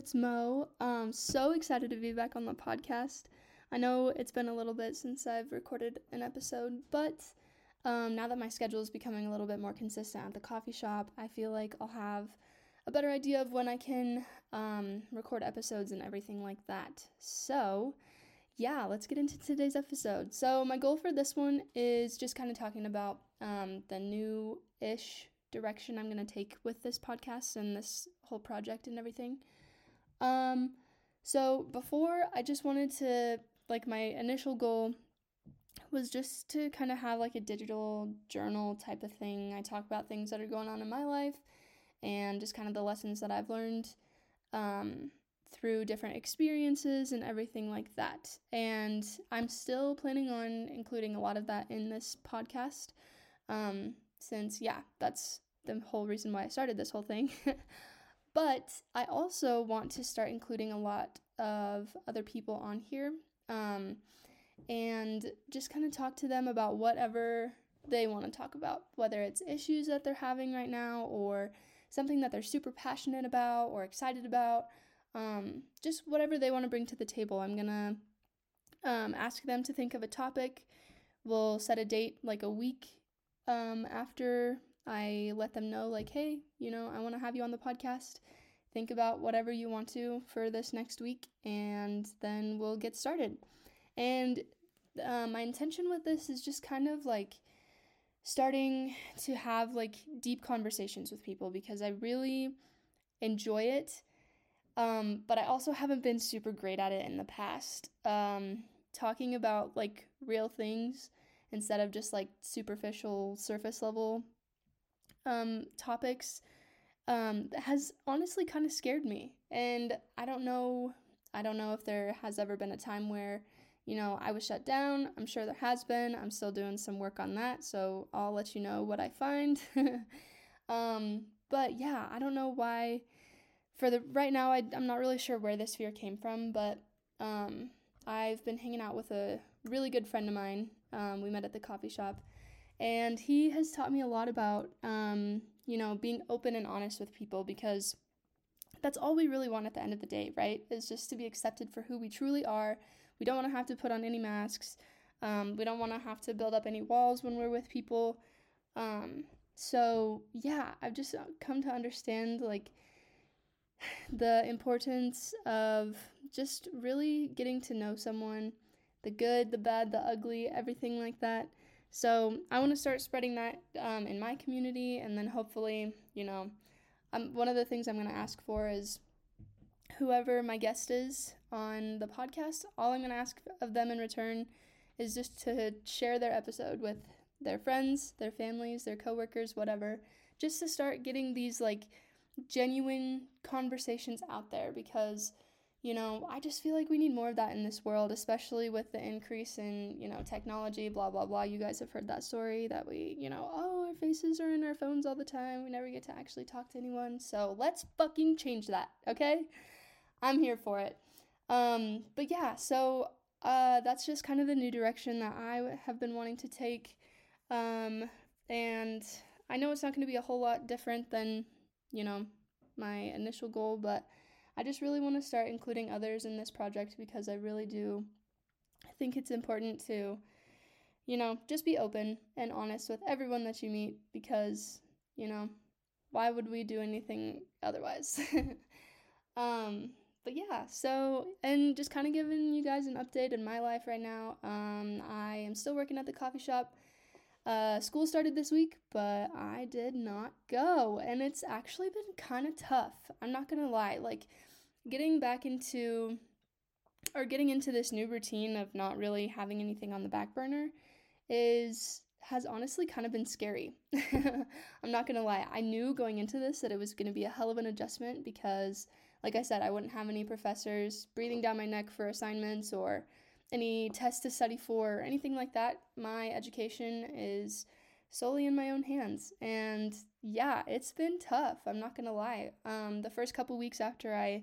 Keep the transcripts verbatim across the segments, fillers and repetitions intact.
it's Mo. Um, so excited to be back on the podcast. I know it's been a little bit since I've recorded an episode, but um, now that my schedule is becoming a little bit more consistent at the coffee shop, I feel like I'll have a better idea of when I can um, record episodes and everything like that. So yeah, let's get into today's episode. So my goal for this one is just kind of talking about um, the new-ish direction I'm going to take with this podcast and this whole project and everything. Um, so before, I just wanted to, like, my initial goal was just to kind of have like a digital journal type of thing. I talk about things that are going on in my life and just kind of the lessons that I've learned um, through different experiences and everything like that. And I'm still planning on including a lot of that in this podcast, um, since, yeah, that's the whole reason why I started this whole thing. But I also want to start including a lot of other people on here, um, and just kind of talk to them about whatever they want to talk about, whether it's issues that they're having right now or something that they're super passionate about or excited about, um, just whatever they want to bring to the table. I'm going to um, ask them to think of a topic. We'll set a date like a week um, after I let them know, like, hey, you know, I want to have you on the podcast. Think about whatever you want to for this next week, and then we'll get started. And uh, my intention with this is just kind of like starting to have like deep conversations with people because I really enjoy it, um, but I also haven't been super great at it in the past, um, talking about like real things instead of just like superficial surface level um, topics um, has honestly kind of scared me, and I don't know, I don't know if there has ever been a time where, you know, I was shut down. I'm sure there has been. I'm still doing some work on that, so I'll let you know what I find. um, but yeah, I don't know why. For the right now, I, I'm not really sure where this fear came from, but um, I've been hanging out with a really good friend of mine. Um, we met at the coffee shop, and he has taught me a lot about, um, you know, being open and honest with people, because that's all we really want at the end of the day, right? Is just to be accepted for who we truly are. We don't want to have to put on any masks. Um, we don't want to have to build up any walls when we're with people. Um, so yeah, I've just come to understand like the importance of just really getting to know someone, the good, the bad, the ugly, everything like that. So I want to start spreading that um, in my community, and then hopefully, you know, Um, one of the things I'm going to ask for is whoever my guest is on the podcast, all I'm going to ask of them in return is just to share their episode with their friends, their families, their coworkers, whatever, just to start getting these like genuine conversations out there, because, you know, I just feel like we need more of that in this world, especially with the increase in, you know, technology, blah, blah, blah. You guys have heard that story that we, you know, oh, our faces are in our phones all the time. We never get to actually talk to anyone. So let's fucking change that, okay? I'm here for it. Um, but yeah, so uh, that's just kind of the new direction that I have been wanting to take. Um, and I know it's not going to be a whole lot different than, you know, my initial goal, but I just really want to start including others in this project, because I really do think it's important to, you know, just be open and honest with everyone that you meet, because, you know, why would we do anything otherwise? um, but yeah, so, and just kind of giving you guys an update in my life right now. Um, I am still working at the coffee shop. Uh, school started this week, but I did not go, and it's actually been kind of tough. I'm not gonna lie, like, getting back into, or getting into this new routine of not really having anything on the back burner is, has honestly kind of been scary. I'm not gonna lie. I knew going into this that it was gonna be a hell of an adjustment, because, like I said, I wouldn't have any professors breathing down my neck for assignments or any test to study for or anything like that. My education is solely in my own hands. And yeah, it's been tough. I'm not going to lie. Um, the first couple weeks after I,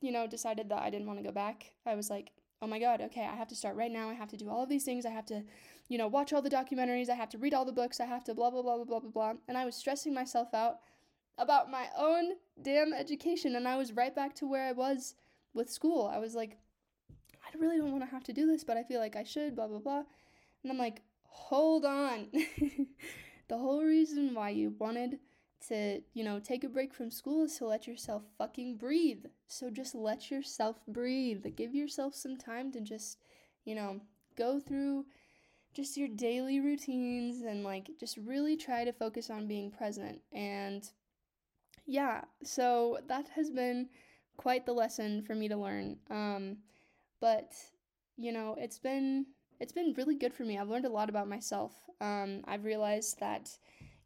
you know, decided that I didn't want to go back, I was like, oh my God, okay, I have to start right now. I have to do all of these things. I have to, you know, watch all the documentaries. I have to read all the books. I have to blah, blah, blah, blah, blah, blah, blah. And I was stressing myself out about my own damn education, and I was right back to where I was with school. I was like, I really don't want to have to do this, but I feel like I should, blah, blah, blah. And I'm like, hold on. The whole reason why you wanted to, you know, take a break from school is to let yourself fucking breathe. So just let yourself breathe. Give yourself some time to just, you know, go through just your daily routines and, like, just really try to focus on being present. And, yeah, so that has been quite the lesson for me to learn. Um, but, you know, it's been... It's been really good for me. I've learned a lot about myself. Um, I've realized that,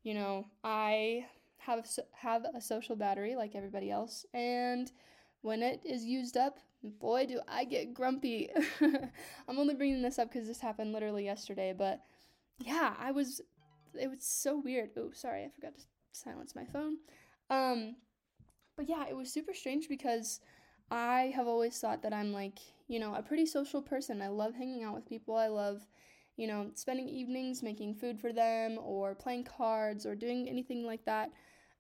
you know, I have a, have a social battery like everybody else, and when it is used up, boy, do I get grumpy. I'm only bringing this up because this happened literally yesterday, but yeah, I was, it was so weird. Oh, sorry, I forgot to silence my phone. Um, but yeah, it was super strange because I have always thought that I'm, like, you know, a pretty social person. I love hanging out with people. I love, you know, spending evenings making food for them or playing cards or doing anything like that.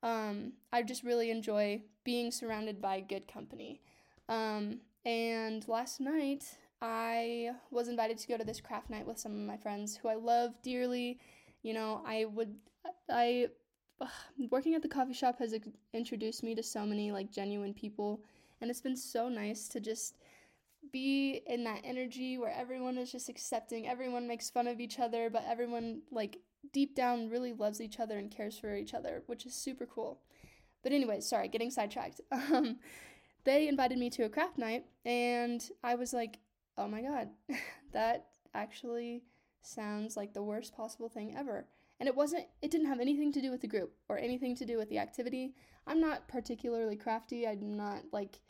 Um, I just really enjoy being surrounded by good company. Um, and last night I was invited to go to this craft night with some of my friends who I love dearly. You know, I would, I, ugh, working at the coffee shop has introduced me to so many, like, genuine people. And it's been so nice to just be in that energy where everyone is just accepting, everyone makes fun of each other, but everyone, like, deep down really loves each other and cares for each other, which is super cool. But anyway, sorry, getting sidetracked. Um, they invited me to a craft night, and I was like, oh my God, that actually sounds like the worst possible thing ever. And it wasn't, it didn't have anything to do with the group or anything to do with the activity. I'm not particularly crafty. I'm not, like,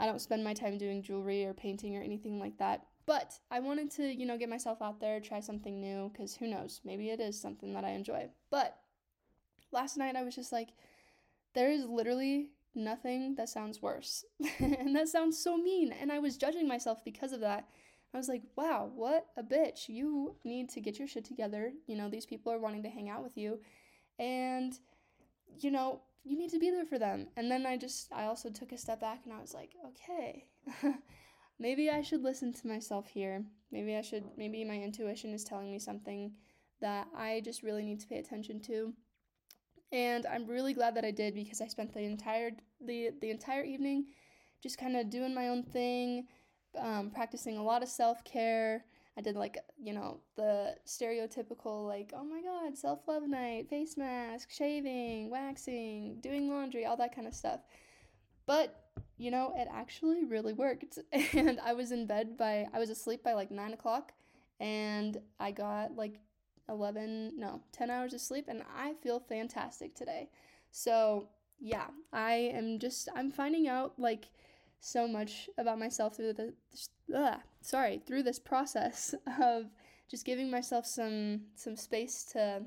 I don't spend my time doing jewelry or painting or anything like that. But I wanted to, you know, get myself out there, try something new, because who knows, maybe it is something that I enjoy. But last night I was just like, there is literally nothing that sounds worse. And that sounds so mean. And I was judging myself because of that. I was like, wow, what a bitch. You need to get your shit together. You know, these people are wanting to hang out with you. And, you know, you need to be there for them. And then I just, I also took a step back and I was like, okay, maybe I should listen to myself here. Maybe I should, maybe my intuition is telling me something that I just really need to pay attention to. And I'm really glad that I did, because I spent the entire, the, the entire evening just kind of doing my own thing. Um, practicing a lot of self-care. I did, like, you know, the stereotypical, like, oh my God, self-love night, face mask, shaving, waxing, doing laundry, all that kind of stuff. But, you know, it actually really worked. And I was in bed by, I was asleep by like nine o'clock, and I got like eleven, no, ten hours of sleep, and I feel fantastic today. So yeah, I am just, I'm finding out, like, so much about myself through the, ugh, sorry, through this process of just giving myself some, some space to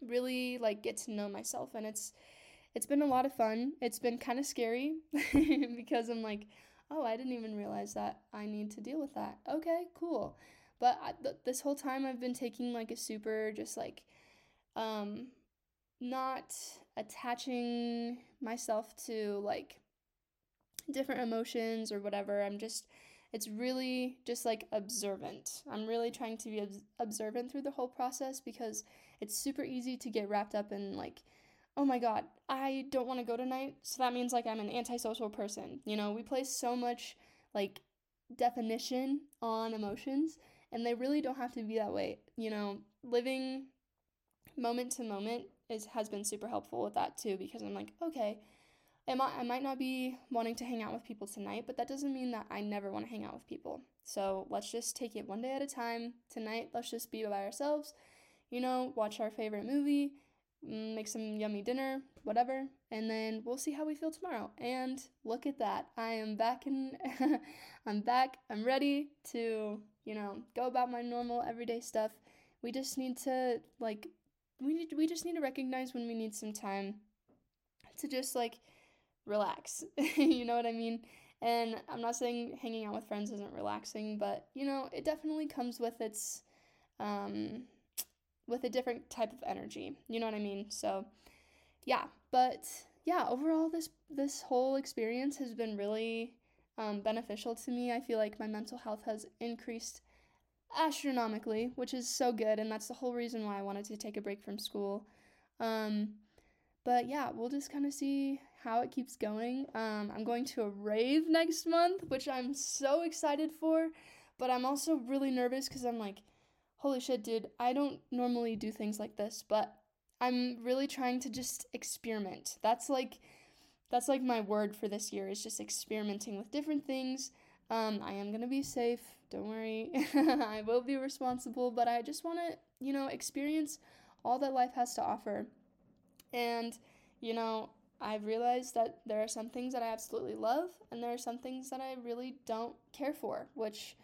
really, like, get to know myself. And it's, it's been a lot of fun. It's been kind of scary because I'm like, oh, I didn't even realize that I need to deal with that. Okay, cool. But I, th- this whole time I've been taking, like, a super, just like, um, not attaching myself to, like, different emotions or whatever. I'm just, it's really just, like, observant. I'm really trying to be obs- observant through the whole process, because it's super easy to get wrapped up in, like, oh my God, I don't want to go tonight, so that means, like, I'm an antisocial person. You know, we place so much, like, definition on emotions, and they really don't have to be that way. You know, living moment to moment is has been super helpful with that too, because I'm like, okay, I might not be wanting to hang out with people tonight, but that doesn't mean that I never want to hang out with people. So let's just take it one day at a time. Tonight, let's just be by ourselves, you know, watch our favorite movie, make some yummy dinner, whatever, and then we'll see how we feel tomorrow. And look at that. I am back in, I'm back, I'm ready to, you know, go about my normal everyday stuff. We just need to, like, we need, we just need to recognize when we need some time to just, like, relax. You know what I mean? And I'm not saying hanging out with friends isn't relaxing, but, you know, it definitely comes with its, um, with a different type of energy. You know what I mean? So yeah, but yeah, overall, this this whole experience has been really um, beneficial to me. I feel like my mental health has increased astronomically, which is so good, and that's the whole reason why I wanted to take a break from school. Um, but yeah, we'll just kind of see how it keeps going. Um, I'm going to a rave next month, which I'm so excited for, but I'm also really nervous because I'm like, holy shit, dude, I don't normally do things like this, but I'm really trying to just experiment. That's like, that's like my word for this year, is just experimenting with different things. Um, I am gonna be safe, don't worry. I will be responsible, but I just wanna, you know, experience all that life has to offer. And, you know, I've realized that there are some things that I absolutely love, and there are some things that I really don't care for, which,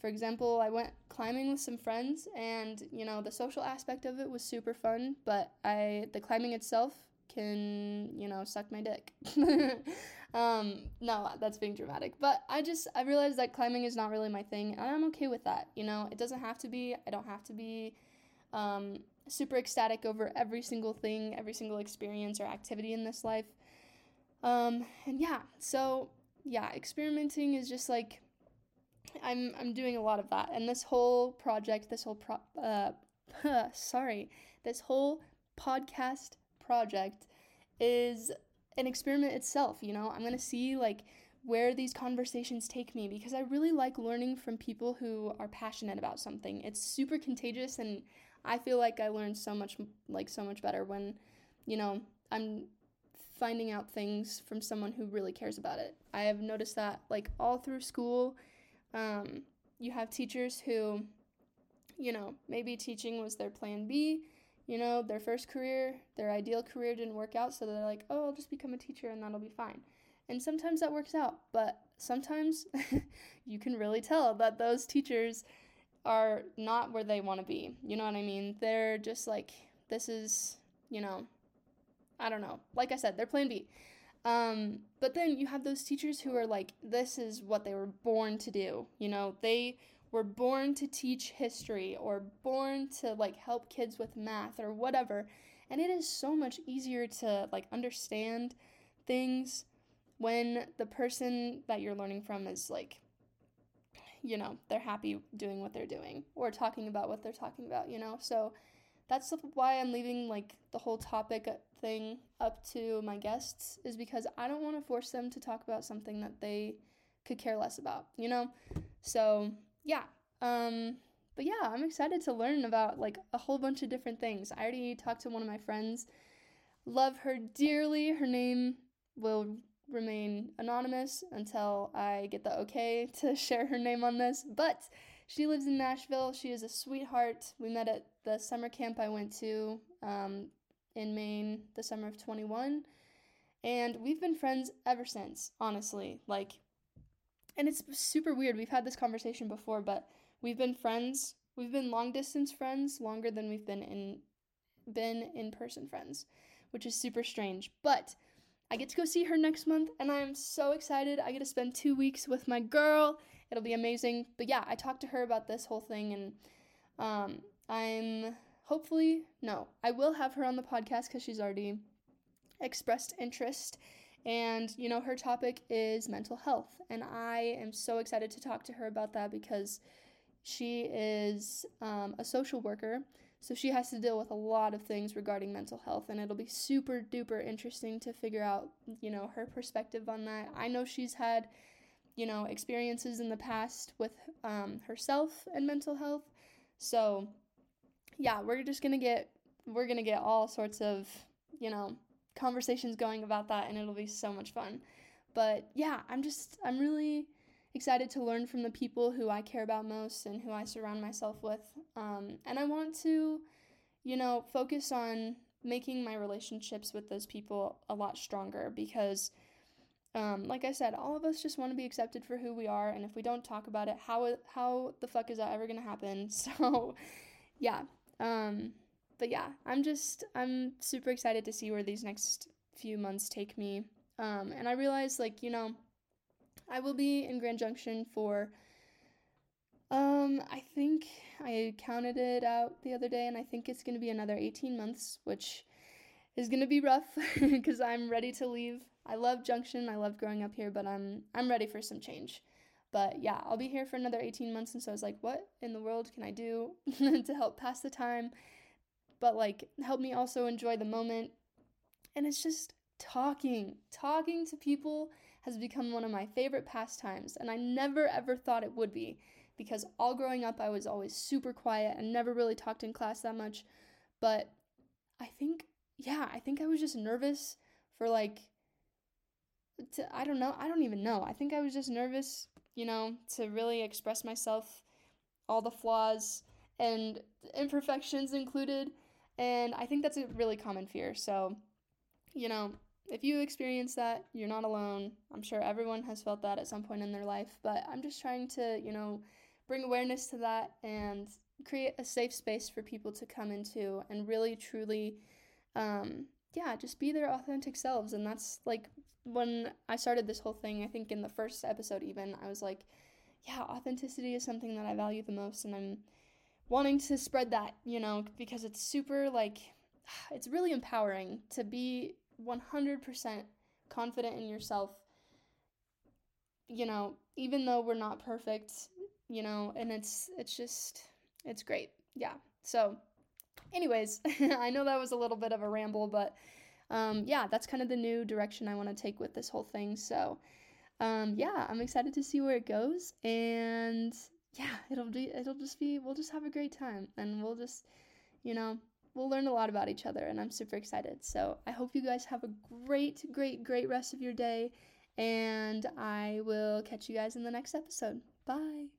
for example, I went climbing with some friends, and, you know, the social aspect of it was super fun, but I the climbing itself can, you know, suck my dick. um, no, that's being dramatic, but I just, I realized that climbing is not really my thing, and I'm okay with that, you know, it doesn't have to be, I don't have to be, um, super ecstatic over every single thing, every single experience or activity in this life, um, and yeah, so, yeah, experimenting is just, like, I'm I'm doing a lot of that, and this whole project, this whole pro, uh, sorry, this whole podcast project is an experiment itself, you know, I'm gonna see, like, where these conversations take me, because I really like learning from people who are passionate about something. It's super contagious, and I feel like I learn so much, like, so much better when, you know, I'm finding out things from someone who really cares about it. I have noticed that, like, all through school. Um, you have teachers who, you know, maybe teaching was their plan B, you know, their first career, their ideal career didn't work out, so they're like, oh, I'll just become a teacher and that'll be fine. And sometimes that works out, but sometimes you can really tell that those teachers are not where they want to be, you know what I mean? They're just like, this is, you know, I don't know, like I said, their plan B. Um, but then you have those teachers who are like, this is what they were born to do, you know, they were born to teach history, or born to, like, help kids with math, or whatever, and it is so much easier to, like, understand things when the person that you're learning from is, like, you know, they're happy doing what they're doing, or talking about what they're talking about, you know, so that's why I'm leaving, like, the whole topic thing up to my guests, is because I don't want to force them to talk about something that they could care less about, you know? So, yeah. Um, but, yeah, I'm excited to learn about, like, a whole bunch of different things. I already talked to one of my friends. Love her dearly. Her name will remain anonymous until I get the okay to share her name on this, but she lives in Nashville. She is a sweetheart. We met at the summer camp I went to um, in Maine the summer of twenty-one, and we've been friends ever since, honestly, like, and it's super weird. We've had this conversation before, but we've been friends, we've been long-distance friends longer than we've been in, been in-person friends, which is super strange, but I get to go see her next month, and I am so excited. I get to spend two weeks with my girl. It'll be amazing. But yeah, I talked to her about this whole thing, and um, I'm hopefully, no, I will have her on the podcast because she's already expressed interest, and, you know, her topic is mental health, and I am so excited to talk to her about that because she is um, a social worker. So she has to deal with a lot of things regarding mental health, and it'll be super duper interesting to figure out, you know, her perspective on that. I know she's had, you know, experiences in the past with um, herself and mental health. So yeah, we're just going to get, we're going to get all sorts of, you know, conversations going about that, and it'll be so much fun. But yeah, I'm just, I'm really excited to learn from the people who I care about most and who I surround myself with, um, and I want to, you know, focus on making my relationships with those people a lot stronger, because, um, like I said, all of us just want to be accepted for who we are, and if we don't talk about it, how how the fuck is that ever gonna happen? So, yeah, um, but yeah, I'm just, I'm super excited to see where these next few months take me, um, and I realize, like, you know, I will be in Grand Junction for, um, I think I counted it out the other day, and I think it's going to be another eighteen months, which is going to be rough because I'm ready to leave. I love Junction. I love growing up here, but I'm I'm ready for some change. But yeah, I'll be here for another eighteen months. And so I was like, what in the world can I do to help pass the time, but like help me also enjoy the moment? And it's just talking. Talking to people has become one of my favorite pastimes. And I never, ever thought it would be, because all growing up, I was always super quiet and never really talked in class that much. But I think, yeah, I think I was just nervous for like, to, I don't know. I don't even know. I think I was just nervous, you know, to really express myself, all the flaws and imperfections included. And I think that's a really common fear. So, you know, if you experience that, you're not alone. I'm sure everyone has felt that at some point in their life, but I'm just trying to, you know, bring awareness to that and create a safe space for people to come into and really, truly, um, yeah, just be their authentic selves. And that's like, when I started this whole thing, I think in the first episode even, I was like, yeah, authenticity is something that I value the most, and I'm wanting to spread that, you know, because it's super, like, it's really empowering to be one hundred percent confident in yourself, you know, even though we're not perfect, you know, and it's, it's just, it's great. Yeah. So anyways, I know that was a little bit of a ramble, but Um, yeah, that's kind of the new direction I want to take with this whole thing. So, um, yeah, I'm excited to see where it goes, and yeah, it'll be, it'll just be, we'll just have a great time, and we'll just, you know, we'll learn a lot about each other, and I'm super excited. So I hope you guys have a great, great, great rest of your day, and I will catch you guys in the next episode. Bye.